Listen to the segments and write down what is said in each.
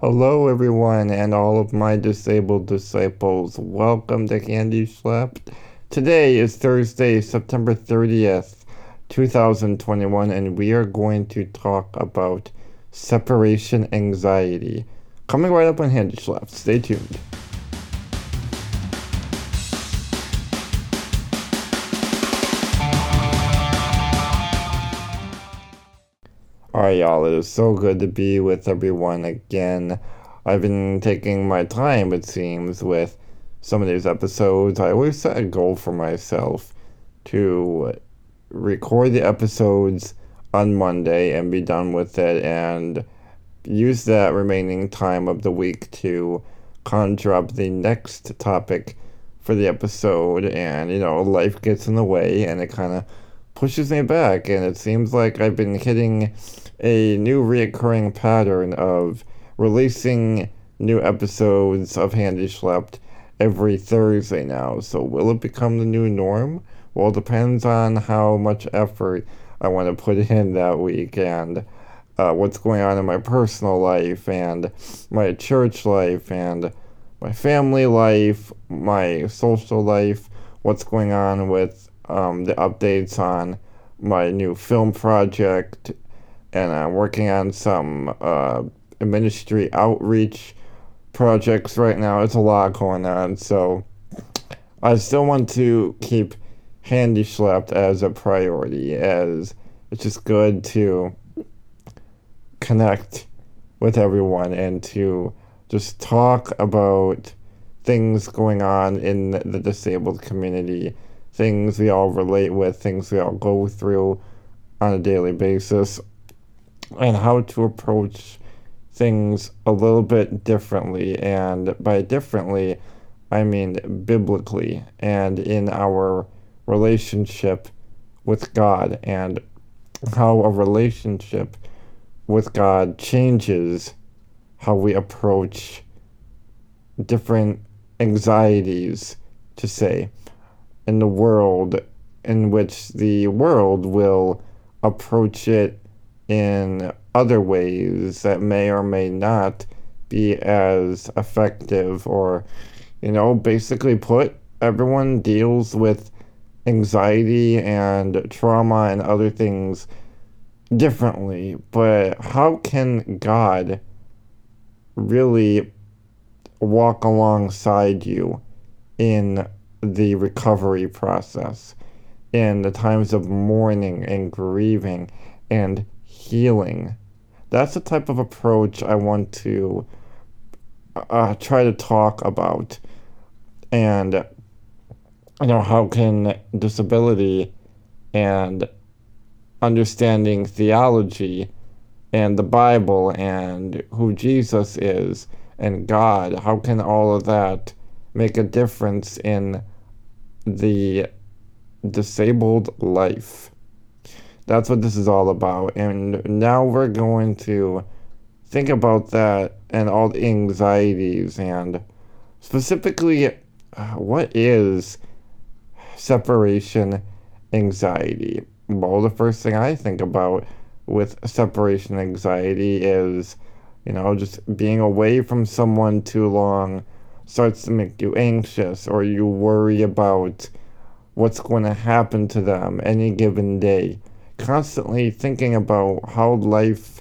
Hello everyone and all of my disabled disciples. Welcome to Handy Slapped. Today is Thursday, September 30th, 2021, and we are going to talk about separation anxiety. Coming right up on Handy Slapped. Stay tuned. Alright y'all, it is so good to be with everyone again. I've been taking my time, it seems, with some of these episodes. I always set a goal for myself to record the episodes on Monday and be done with it, and use that remaining time of the week to conjure up the next topic for the episode. And, you know, life gets in the way and it kind of pushes me back, and it seems like I've been hitting a new reoccurring pattern of releasing new episodes of Handy Slapped every Thursday now. So will it become the new norm? Well, it depends on how much effort I want to put in that week, and what's going on in my personal life, and my church life, and my family life, my social life, what's going on with the updates on my new film project, and I'm working on some ministry outreach projects right now. It's a lot going on, so I still want to keep Handy Slapped as a priority, as it's just good to connect with everyone and to just talk about things going on in the disabled community, things we all relate with, things we all go through on a daily basis, and how to approach things a little bit differently. And by differently, I mean biblically and in our relationship with God, and how a relationship with God changes how we approach different anxieties, to say, in the world, in which the world will approach it in other ways that may or may not be as effective. Or, you know, basically put, everyone deals with anxiety and trauma and other things differently, but how can God really walk alongside you in the recovery process, in the times of mourning and grieving and healing? That's the type of approach I want to try to talk about. And, you know, how can disability and understanding theology and the Bible and who Jesus is and God, how can all of that make a difference in the disabled life? That's what this is all about. And now we're going to think about that and all the anxieties, and specifically, what is separation anxiety? Well, the first thing I think about with separation anxiety is, you know, just being away from someone too long starts to make you anxious, or you worry about what's going to happen to them any given day. Constantly thinking about how life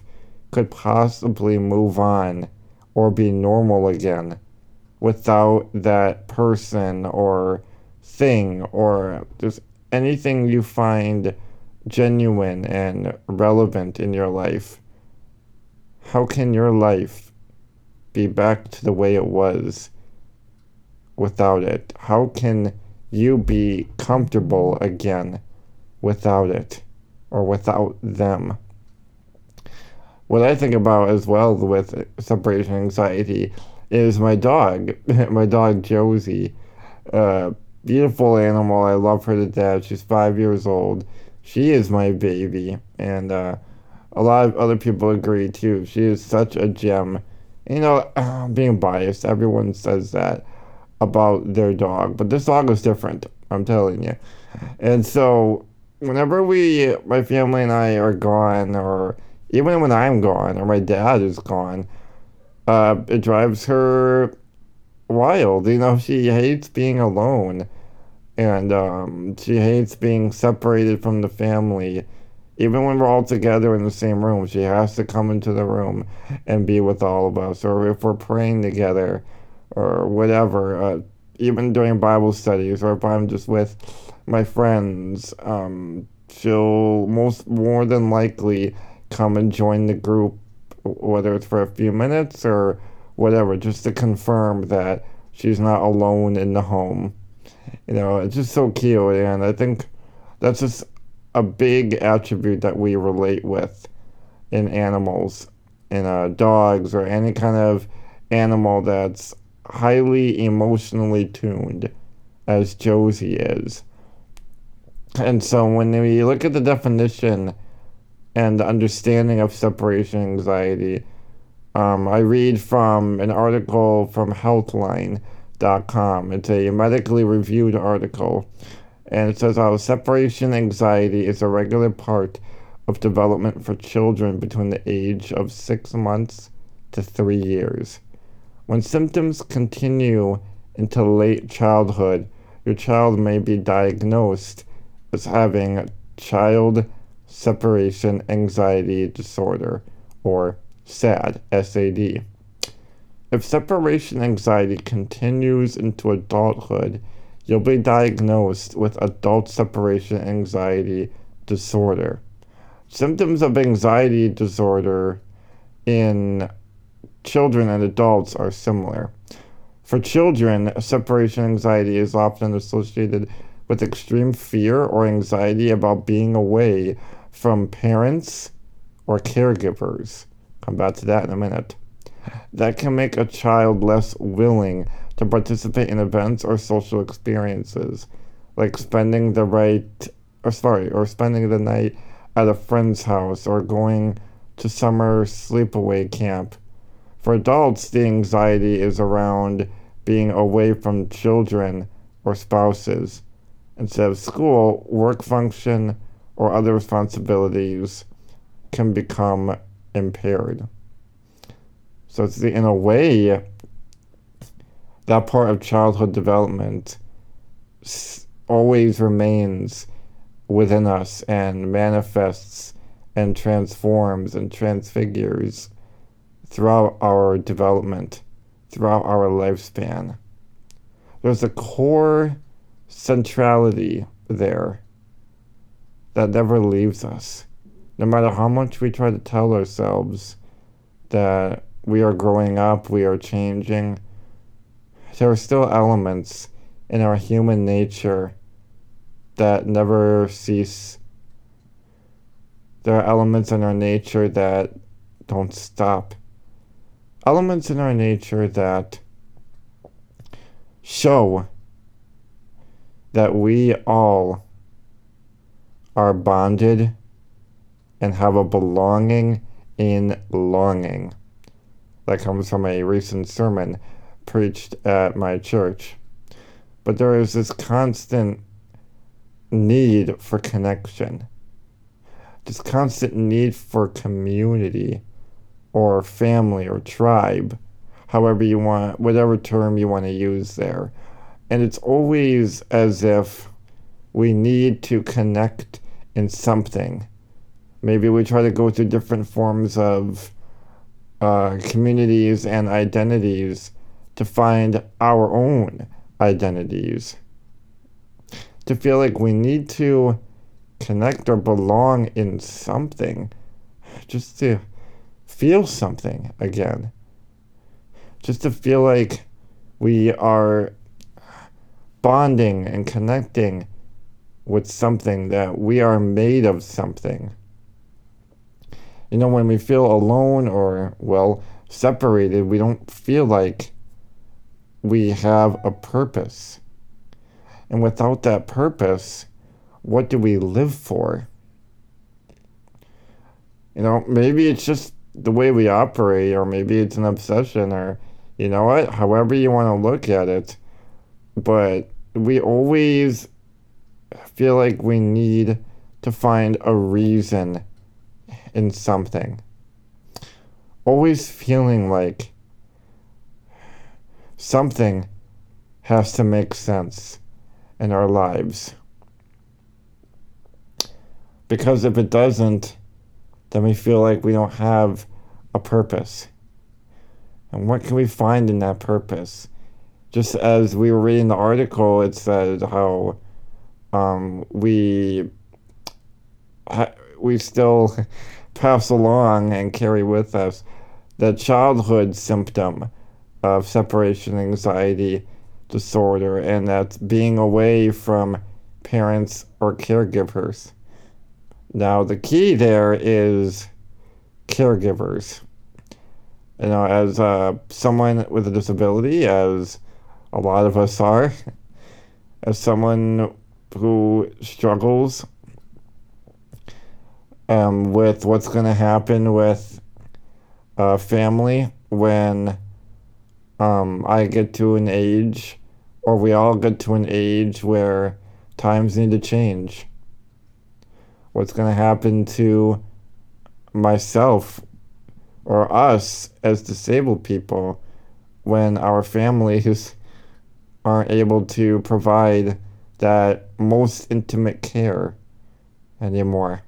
could possibly move on or be normal again without that person or thing, or just anything you find genuine and relevant in your life. How can your life be back to the way it was without it? How can you be comfortable again without it, or without them? What I think about as well with separation anxiety is my dog, Josie. Beautiful animal, I love her to death. She's 5 years old. She is my baby, and a lot of other people agree too. She is such a gem. You know, being biased, everyone says that about their dog, but this dog is different, I'm telling you. And so whenever my family and I are gone, or even when I'm gone or my dad is gone, It drives her wild. You know, she hates being alone, and she hates being separated from the family. Even when we're all together in the same room, she has to come into the room and be with all of us. Or if we're praying together or whatever, even during Bible studies, or if I'm just with my friends, she'll more than likely come and join the group, whether it's for a few minutes or whatever, just to confirm that she's not alone in the home. You know, it's just so cute, and I think that's just a big attribute that we relate with in animals, in dogs, or any kind of animal that's highly emotionally tuned, as Josie is. And so when we look at the definition and the understanding of separation anxiety, I read from an article from Healthline.com. It's a medically reviewed article. And it says how separation anxiety is a regular part of development for children between the age of 6 months to 3 years. When symptoms continue into late childhood, your child may be diagnosed as having child separation anxiety disorder, or SAD, S-A-D. If separation anxiety continues into adulthood, you'll be diagnosed with adult separation anxiety disorder. Symptoms of anxiety disorder in children and adults are similar. For children, separation anxiety is often associated with extreme fear or anxiety about being away from parents or caregivers. Come back to that in a minute. That can make a child less willing to participate in events or social experiences, like spending the night at a friend's house or going to summer sleepaway camp. For adults, the anxiety is around being away from children or spouses, instead of school, work function, or other responsibilities can become impaired. So it's in a way, that part of childhood development always remains within us and manifests and transforms and transfigures throughout our development, throughout our lifespan. There's a core centrality there that never leaves us. No matter how much we try to tell ourselves that we are growing up, we are changing, there are still elements in our human nature that never cease. There are elements in our nature that don't stop. Elements in our nature that show that we all are bonded and have a belonging in longing. That comes from a recent sermon preached at my church. But there is this constant need for connection, this constant need for community or family or tribe, however you want, whatever term you want to use there. And it's always as if we need to connect in something. Maybe we try to go through different forms of communities and identities to find our own identities, to feel like we need to connect or belong in something, just to feel something again, just to feel like we are bonding and connecting with something, that we are made of something. You know, when we feel alone or, well, separated, we don't feel like we have a purpose. And without that purpose, what do we live for? You know, maybe it's just the way we operate, or maybe it's an obsession, or, you know what, however you want to look at it. But we always feel like we need to find a reason in something. Always feeling like Something has to make sense in our lives. Because if it doesn't, then we feel like we don't have a purpose. And what can we find in that purpose? Just as we were reading the article, it said how we still pass along and carry with us the childhood symptom of separation anxiety disorder, and that's being away from parents or caregivers. Now, the key there is caregivers. You know, as someone with a disability, as a lot of us are, as someone who struggles with what's going to happen with family when I get to an age, or we all get to an age where times need to change. What's going to happen to myself or us as disabled people when our families aren't able to provide that most intimate care anymore?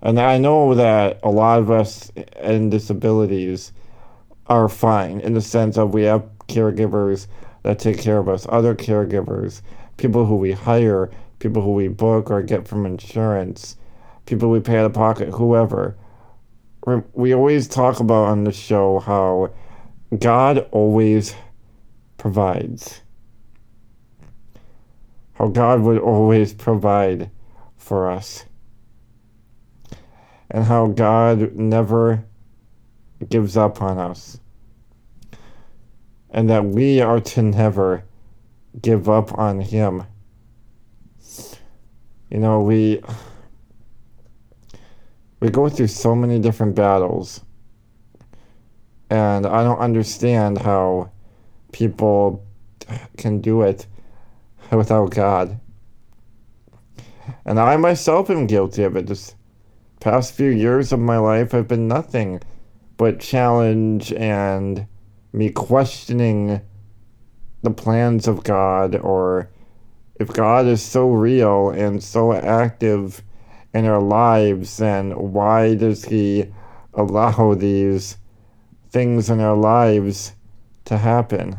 And I know that a lot of us in disabilities are fine in the sense of we have caregivers that take care of us, other caregivers, people who we hire, people who we book or get from insurance, people we pay out of pocket, whoever. We always talk about on the show how God always provides. How God would always provide for us. And how God never gives up on us, and that we are to never give up on him. You know, we go through so many different battles, and I don't understand how people can do it without God. And I myself am guilty of it. This past few years of my life have been nothing but challenge and me questioning the plans of God, or if God is so real and so active in our lives, then why does he allow these things in our lives to happen?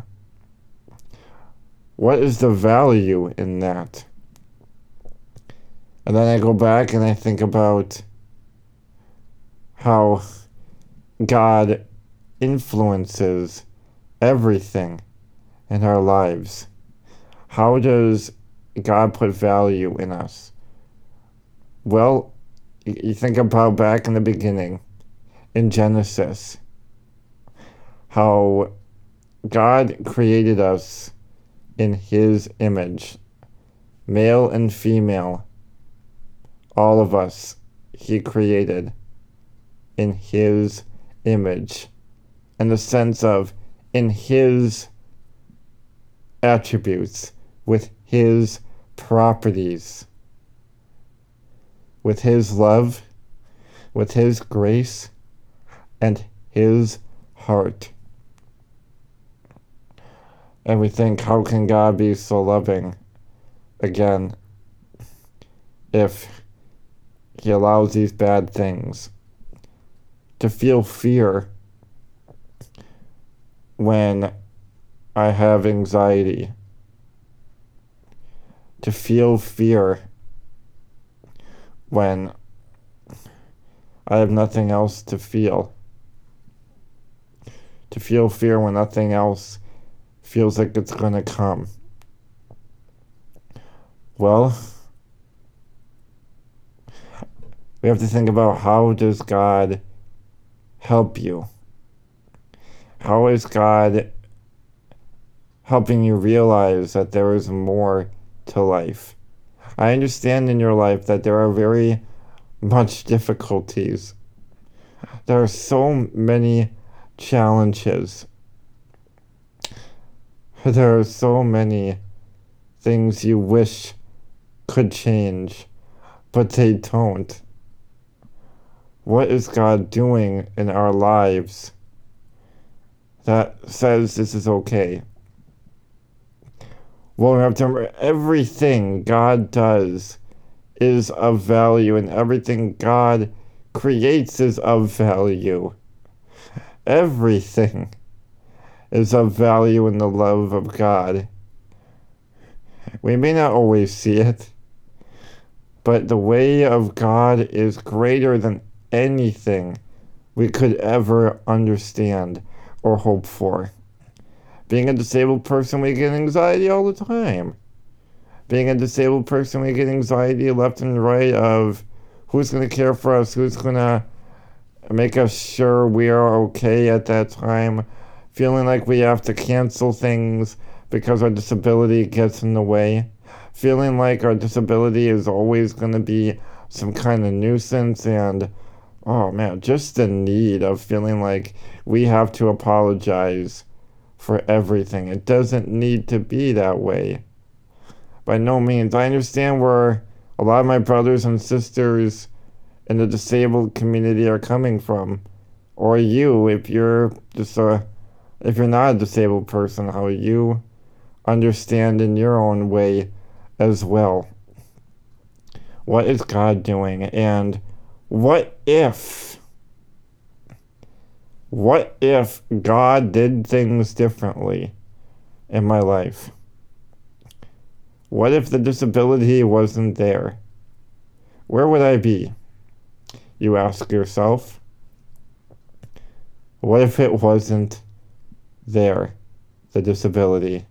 What is the value in that? And then I go back and I think about how God influences everything in our lives. How does God put value in us? Well, you think about back in the beginning, in Genesis, how God created us in his image, male and female, all of us he created in his image, in the sense of in his attributes, with his properties, with his love, with his grace, and his heart. And we think, how can God be so loving again if he allows these bad things? To feel fear when I have anxiety. To feel fear when I have nothing else to feel. To feel fear when nothing else feels like it's going to come. Well, we have to think about, how does God help you? How is God helping you realize that there is more to life? I understand in your life that there are very much difficulties. There are so many challenges. There are so many things you wish could change, but they don't. What is God doing in our lives that says this is okay. Well, we have to remember everything God does is of value, and everything God creates is of value. Everything is of value in the love of God. We may not always see it, but the way of God is greater than anything we could ever understand or hope for. Being a disabled person, we get anxiety all the time. Being a disabled person, we get anxiety left and right of who's going to care for us, who's going to make us sure we are okay at that time, feeling like we have to cancel things because our disability gets in the way, feeling like our disability is always going to be some kind of nuisance, and oh man, just the need of feeling like we have to apologize for everything. It doesn't need to be that way. By no means. I understand where a lot of my brothers and sisters in the disabled community are coming from, or you, if you're not a disabled person, how you understand in your own way as well. What is God doing? And what if God did things differently in my life? What if the disability wasn't there? Where would I be? You ask yourself. What if it wasn't there, the disability?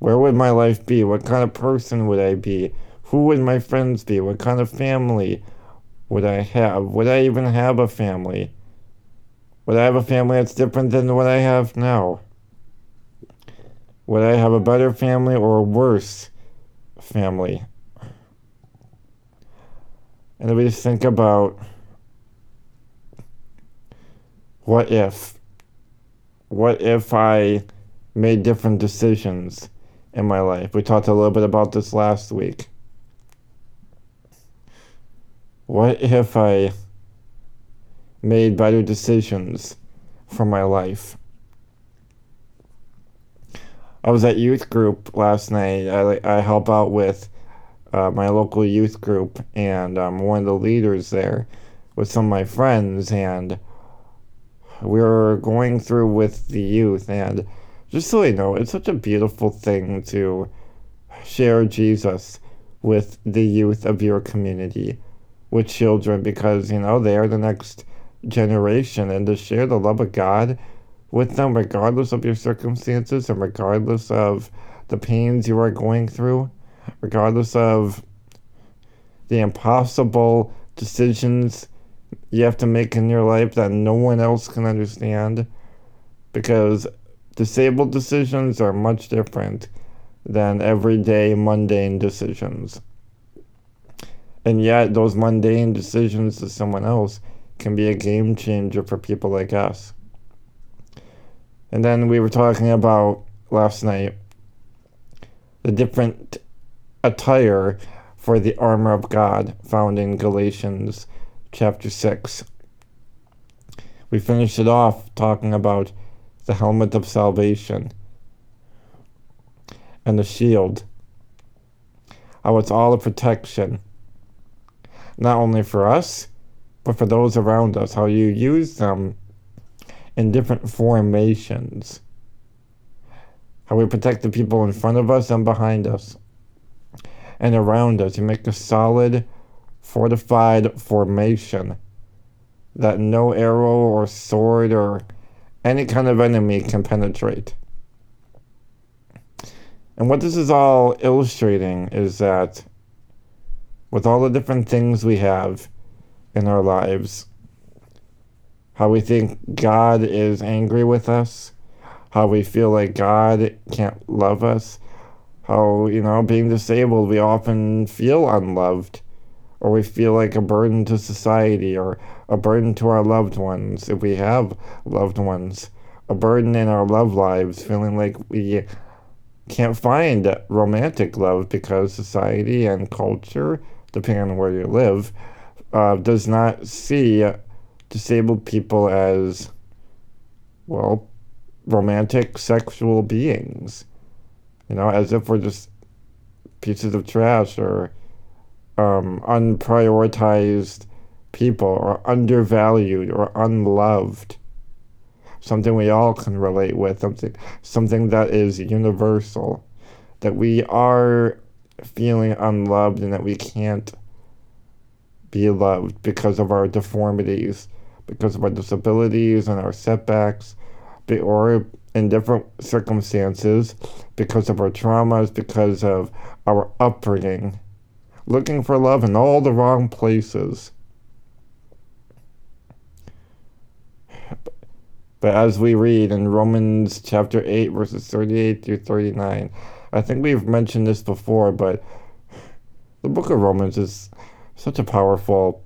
Where would my life be? What kind of person would I be? Who would my friends be? What kind of family would I have? Would I even have a family? Would I have a family that's different than what I have now? Would I have a better family or a worse family? And if we just think about what if I made different decisions in my life? We talked a little bit about this last week. What if I made better decisions for my life? I was at youth group last night. I help out with my local youth group, and I'm one of the leaders there with some of my friends, and we were going through with the youth, and just so you know, it's such a beautiful thing to share Jesus with the youth of your community, with children, because, you know, they are the next generation, and to share the love of God with them regardless of your circumstances and regardless of the pains you are going through, regardless of the impossible decisions you have to make in your life that no one else can understand, because disabled decisions are much different than everyday mundane decisions. And yet, those mundane decisions to someone else can be a game changer for people like us. And then we were talking about last night the different attire for the armor of God found in Galatians chapter 6. We finished it off talking about the helmet of salvation and the shield. How it's all a protection, not only for us, but for those around us. How you use them in different formations. How we protect the people in front of us and behind us and around us. You make a solid, fortified formation that no arrow or sword or any kind of enemy can penetrate. And what this is all illustrating is that with all the different things we have in our lives, how we think God is angry with us, how we feel like God can't love us, how, you know, being disabled, we often feel unloved, or we feel like a burden to society, or a burden to our loved ones, if we have loved ones, a burden in our love lives, feeling like we can't find romantic love because society and culture, depending on where you live, does not see disabled people as well, romantic sexual beings, you know, as if we're just pieces of trash or unprioritized people or undervalued or unloved. Something we all can relate with, something that is universal, that we are feeling unloved and that we can't be loved because of our deformities, because of our disabilities and our setbacks, or in different circumstances, because of our traumas, because of our upbringing, looking for love in all the wrong places. But as we read in Romans chapter 8, verses 38 through 39, I think we've mentioned this before, but the book of Romans is such a powerful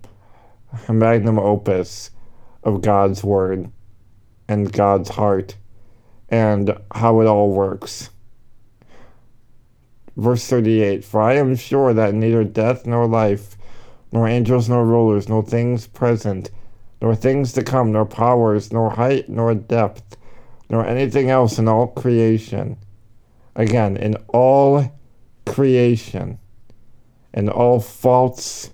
magnum opus of God's word and God's heart and how it all works. Verse 38, for I am sure that neither death nor life, nor angels nor rulers, nor things present, nor things to come, nor powers, nor height, nor depth, nor anything else in all creation. Again, in all creation, in all faults,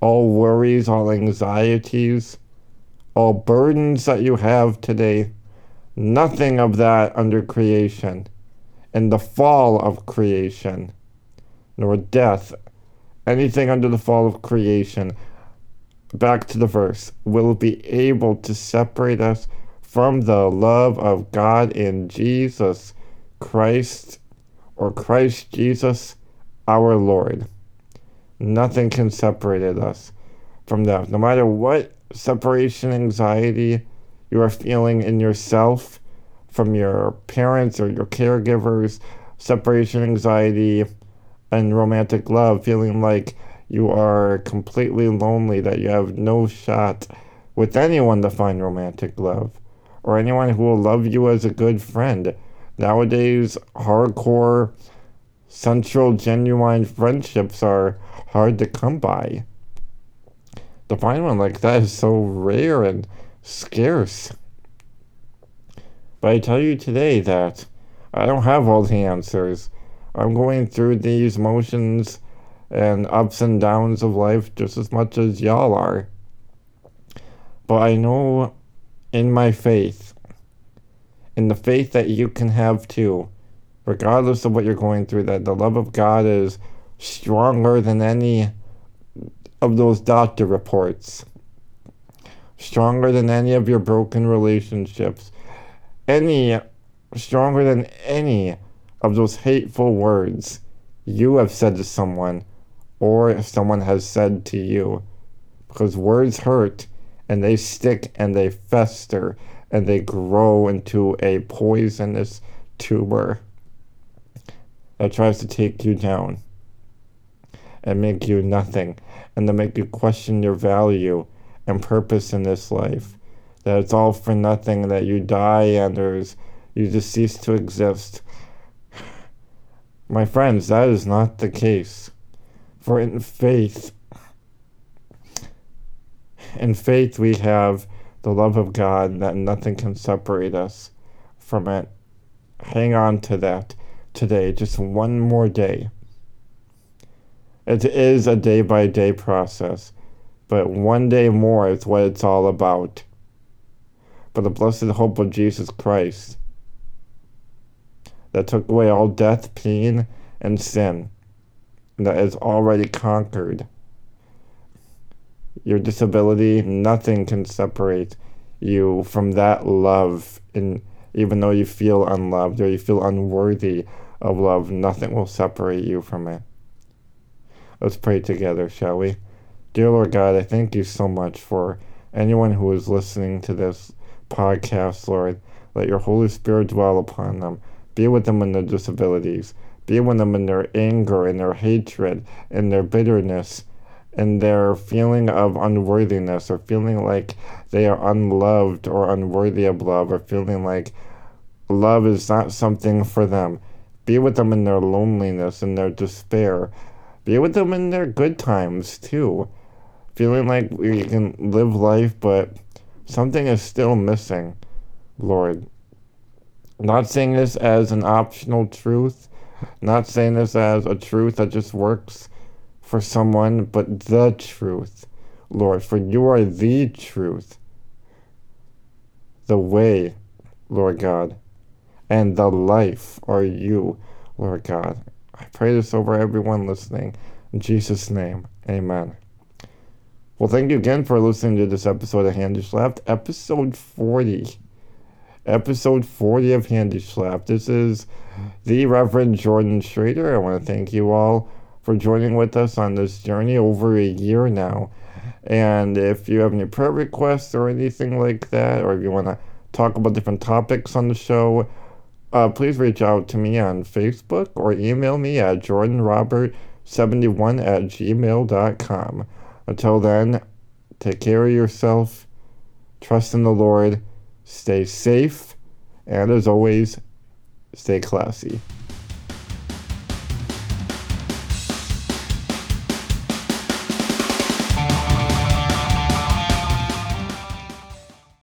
all worries, all anxieties, all burdens that you have today, nothing of that under creation, in the fall of creation, nor death, anything under the fall of creation, back to the verse, will be able to separate us from the love of God in Jesus Christ, or Christ Jesus, our Lord. Nothing can separate us from that. No matter what separation anxiety you are feeling in yourself, from your parents or your caregivers, separation anxiety and romantic love, feeling like you are completely lonely, that you have no shot with anyone to find romantic love or anyone who will love you as a good friend. Nowadays, hardcore, central, genuine friendships are hard to come by. To find one like that is so rare and scarce. But I tell you today that I don't have all the answers. I'm going through these motions and ups and downs of life just as much as y'all are. But I know in my faith, in the faith that you can have too, regardless of what you're going through, that the love of God is stronger than any of those doctor reports, stronger than any of your broken relationships, stronger than any of those hateful words you have said to someone, or if someone has said to you, because words hurt, and they stick, and they fester, and they grow into a poisonous tumor that tries to take you down and make you nothing, and to make you question your value and purpose in this life, that it's all for nothing, that you die and you just cease to exist. My friends, that is not the case. For in faith we have the love of God, that nothing can separate us from it. Hang on to that today, just one more day. It is a day-by-day process, but one day more is what it's all about. For the blessed hope of Jesus Christ, that took away all death, pain, and sin, that is already conquered. Your disability, nothing can separate you from that love. And even though you feel unloved or you feel unworthy of love, nothing will separate you from it. Let's pray together, shall we? Dear Lord God, I thank you so much for anyone who is listening to this podcast, Lord. Let your Holy Spirit dwell upon them. Be with them in their disabilities. Be with them in their anger, in their hatred, in their bitterness, in their feeling of unworthiness, or feeling like they are unloved or unworthy of love, or feeling like love is not something for them. Be with them in their loneliness, in their despair. Be with them in their good times, too. Feeling like we can live life, but something is still missing. Lord. Not saying this as an optional truth, not saying this as a truth that just works for someone, but the truth, Lord, for you are the truth, the way, Lord God, and the life are you, Lord God. I pray this over everyone listening. In Jesus' name, amen. Well, thank you again for listening to this episode of Handy Slapped, episode 40. Episode 40 of Handy Slapped. This is the Reverend Jordan Schrader. I want to thank you all for joining with us on this journey over a year now. And if you have any prayer requests or anything like that, or if you want to talk about different topics on the show, please reach out to me on Facebook or email me at jordanrobert71@gmail.com. Until then, take care of yourself, trust in the Lord, stay safe, and as always, stay classy.